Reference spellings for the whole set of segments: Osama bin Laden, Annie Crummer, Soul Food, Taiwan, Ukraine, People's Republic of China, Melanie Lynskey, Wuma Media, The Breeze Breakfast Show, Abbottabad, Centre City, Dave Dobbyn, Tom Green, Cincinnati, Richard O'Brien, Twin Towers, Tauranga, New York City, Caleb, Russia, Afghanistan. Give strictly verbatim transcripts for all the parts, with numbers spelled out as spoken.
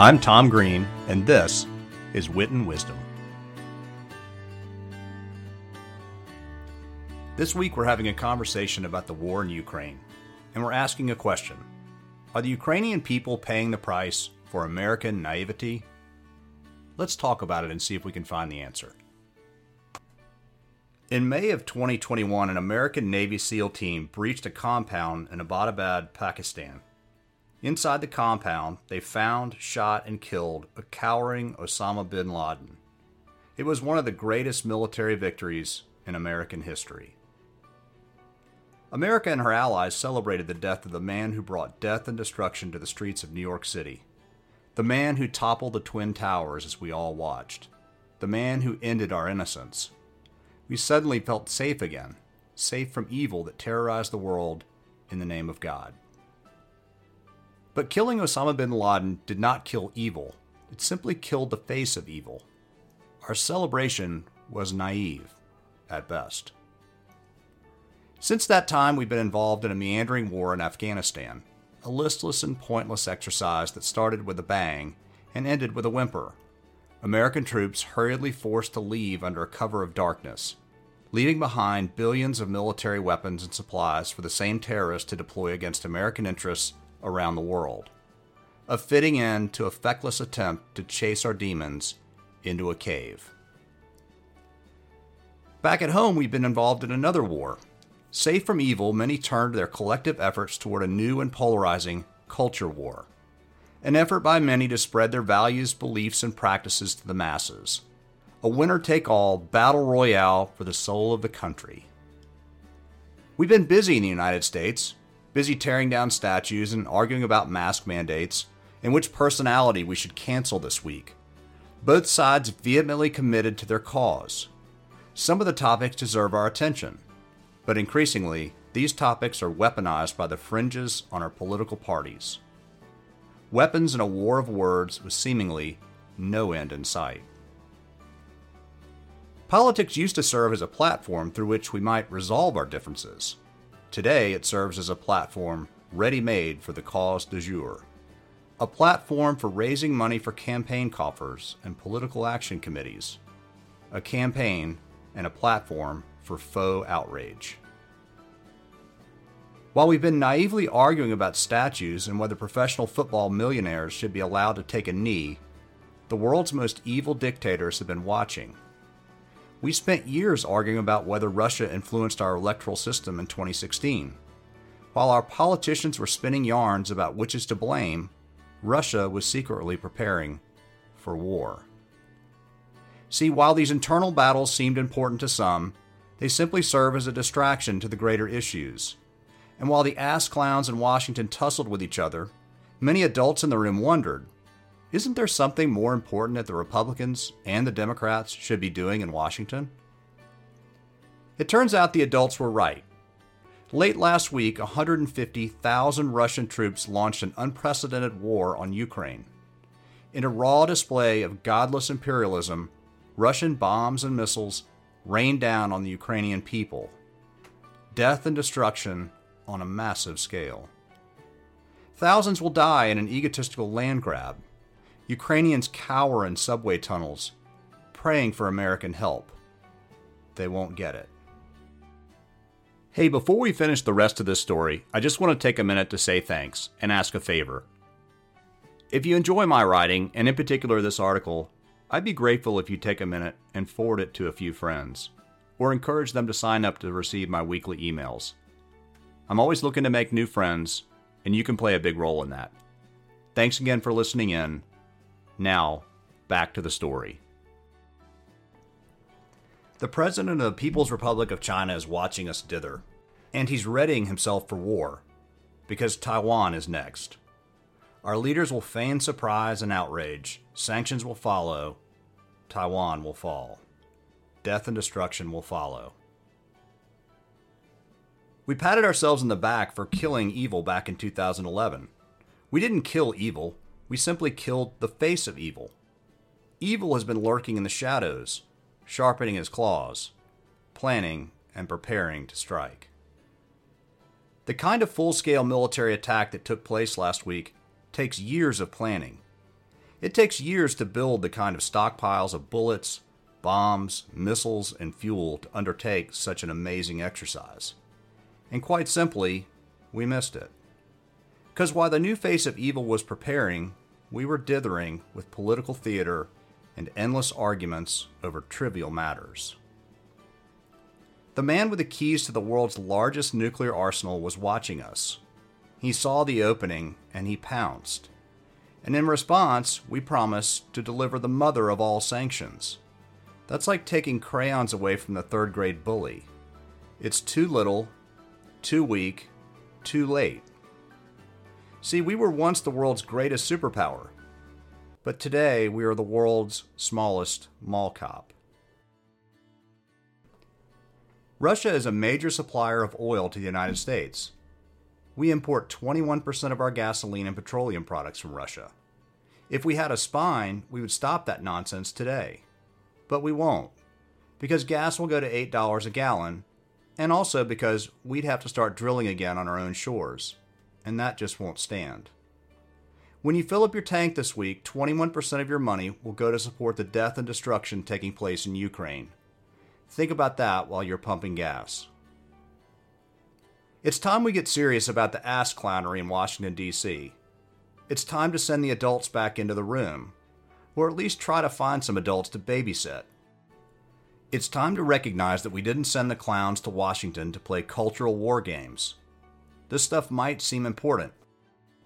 I'm Tom Green, and this is Wit and Wisdom. This week we're having a conversation about the war in Ukraine, and we're asking a question. Are the Ukrainian people paying the price for American naivety? Let's talk about it and see if we can find the answer. In May of twenty twenty-one, an American Navy SEAL team breached a compound in Abbottabad, Pakistan. Inside the compound, they found, shot, and killed a cowering Osama bin Laden. It was one of the greatest military victories in American history. America and her allies celebrated the death of the man who brought death and destruction to the streets of New York City, the man who toppled the Twin Towers as we all watched, the man who ended our innocence. We suddenly felt safe again, safe from evil that terrorized the world in the name of God. But killing Osama bin Laden did not kill evil. It simply killed the face of evil. Our celebration was naive, at best. Since that time, we've been involved in a meandering war in Afghanistan, a listless and pointless exercise that started with a bang and ended with a whimper. American troops hurriedly forced to leave under cover of darkness, leaving behind billions of military weapons and supplies for the same terrorists to deploy against American interests around the world. A fitting end to a feckless attempt to chase our demons into a cave. Back at home, we've been involved in another war. Safe from evil, many turned their collective efforts toward a new and polarizing culture war, an effort by many to spread their values, beliefs, and practices to the masses, a winner-take-all battle royale for the soul of the country. We've been busy in the United States, busy tearing down statues and arguing about mask mandates and which personality we should cancel this week. Both sides vehemently committed to their cause. Some of the topics deserve our attention, but increasingly, these topics are weaponized by the fringes on our political parties. Weapons in a war of words with seemingly no end in sight. Politics used to serve as a platform through which we might resolve our differences. Today, it serves as a platform ready-made for the cause du jour, a platform for raising money for campaign coffers and political action committees, a campaign and a platform for faux outrage. While we've been naively arguing about statues and whether professional football millionaires should be allowed to take a knee, the world's most evil dictators have been watching. We spent years arguing about whether Russia influenced our electoral system in twenty sixteen. While our politicians were spinning yarns about which is to blame, Russia was secretly preparing for war. See, while these internal battles seemed important to some, they simply serve as a distraction to the greater issues. And while the ass clowns in Washington tussled with each other, many adults in the room wondered, isn't there something more important that the Republicans and the Democrats should be doing in Washington? It turns out the adults were right. Late last week, one hundred fifty thousand Russian troops launched an unprecedented war on Ukraine. In a raw display of godless imperialism, Russian bombs and missiles rained down on the Ukrainian people. Death and destruction on a massive scale. Thousands will die in an egotistical land grab. Ukrainians cower in subway tunnels, praying for American help. They won't get it. Hey, before we finish the rest of this story, I just want to take a minute to say thanks and ask a favor. If you enjoy my writing, and in particular this article, I'd be grateful if you take a minute and forward it to a few friends, or encourage them to sign up to receive my weekly emails. I'm always looking to make new friends, and you can play a big role in that. Thanks again for listening in. Now, back to the story. The president of the People's Republic of China is watching us dither, and he's readying himself for war, because Taiwan is next. Our leaders will feign surprise and outrage, sanctions will follow, Taiwan will fall. Death and destruction will follow. We patted ourselves in the back for killing evil back in two thousand eleven. We didn't kill evil. We simply killed the face of evil. Evil has been lurking in the shadows, sharpening his claws, planning and preparing to strike. The kind of full-scale military attack that took place last week takes years of planning. It takes years to build the kind of stockpiles of bullets, bombs, missiles, and fuel to undertake such an amazing exercise. And quite simply, we missed it. Because while the new face of evil was preparing, we were dithering with political theater and endless arguments over trivial matters. The man with the keys to the world's largest nuclear arsenal was watching us. He saw the opening, and he pounced. And in response, we promised to deliver the mother of all sanctions. That's like taking crayons away from the third grade bully. It's too little, too weak, too late. See, we were once the world's greatest superpower, but today we are the world's smallest mall cop. Russia is a major supplier of oil to the United States. We import twenty-one percent of our gasoline and petroleum products from Russia. If we had a spine, we would stop that nonsense today. But we won't, because gas will go to eight dollars a gallon, and also because we'd have to start drilling again on our own shores, and that just won't stand. When you fill up your tank this week, twenty-one percent of your money will go to support the death and destruction taking place in Ukraine. Think about that while you're pumping gas. It's time we get serious about the ass clownery in Washington, D C It's time to send the adults back into the room, or at least try to find some adults to babysit. It's time to recognize that we didn't send the clowns to Washington to play cultural war games. This stuff might seem important.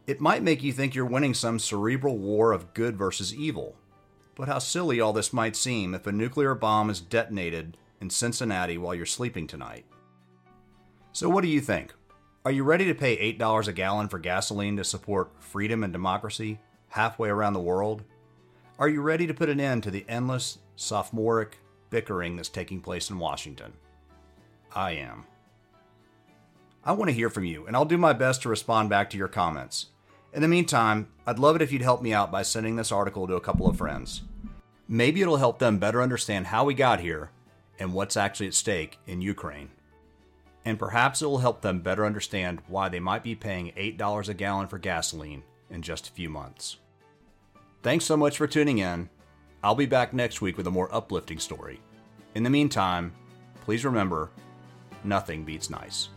It might make you think you're winning some cerebral war of good versus evil. But how silly all this might seem if a nuclear bomb is detonated in Cincinnati while you're sleeping tonight. So what do you think? Are you ready to pay eight dollars a gallon for gasoline to support freedom and democracy halfway around the world? Are you ready to put an end to the endless, sophomoric bickering that's taking place in Washington? I am. I want to hear from you, and I'll do my best to respond back to your comments. In the meantime, I'd love it if you'd help me out by sending this article to a couple of friends. Maybe it'll help them better understand how we got here and what's actually at stake in Ukraine. And perhaps it'll help them better understand why they might be paying eight dollars a gallon for gasoline in just a few months. Thanks so much for tuning in. I'll be back next week with a more uplifting story. In the meantime, please remember, nothing beats nice.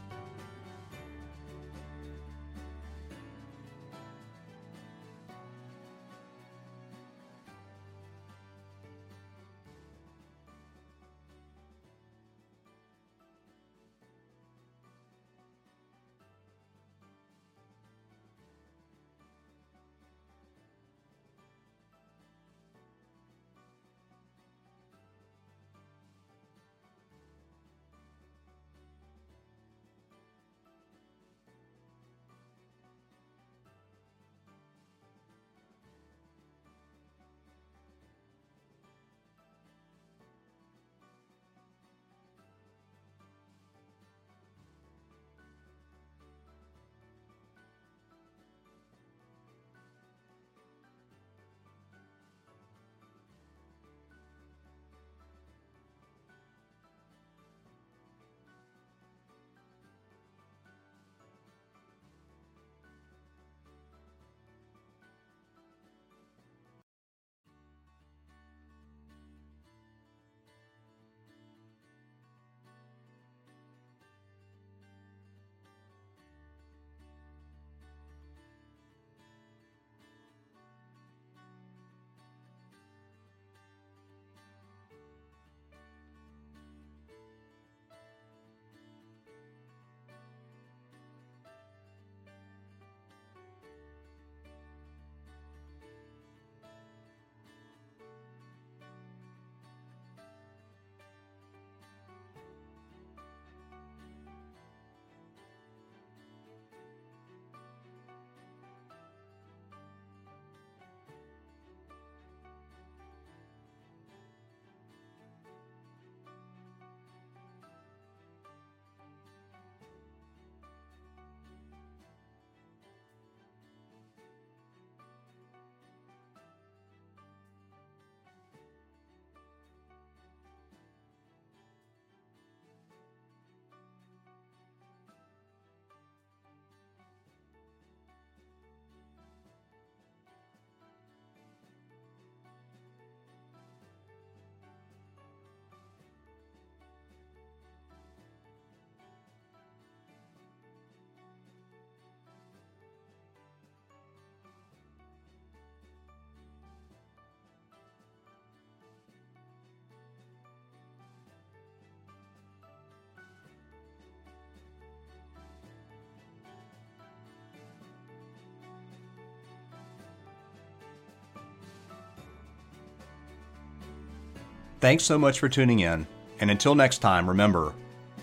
Thanks so much for tuning in, and until next time, remember,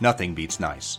nothing beats nice.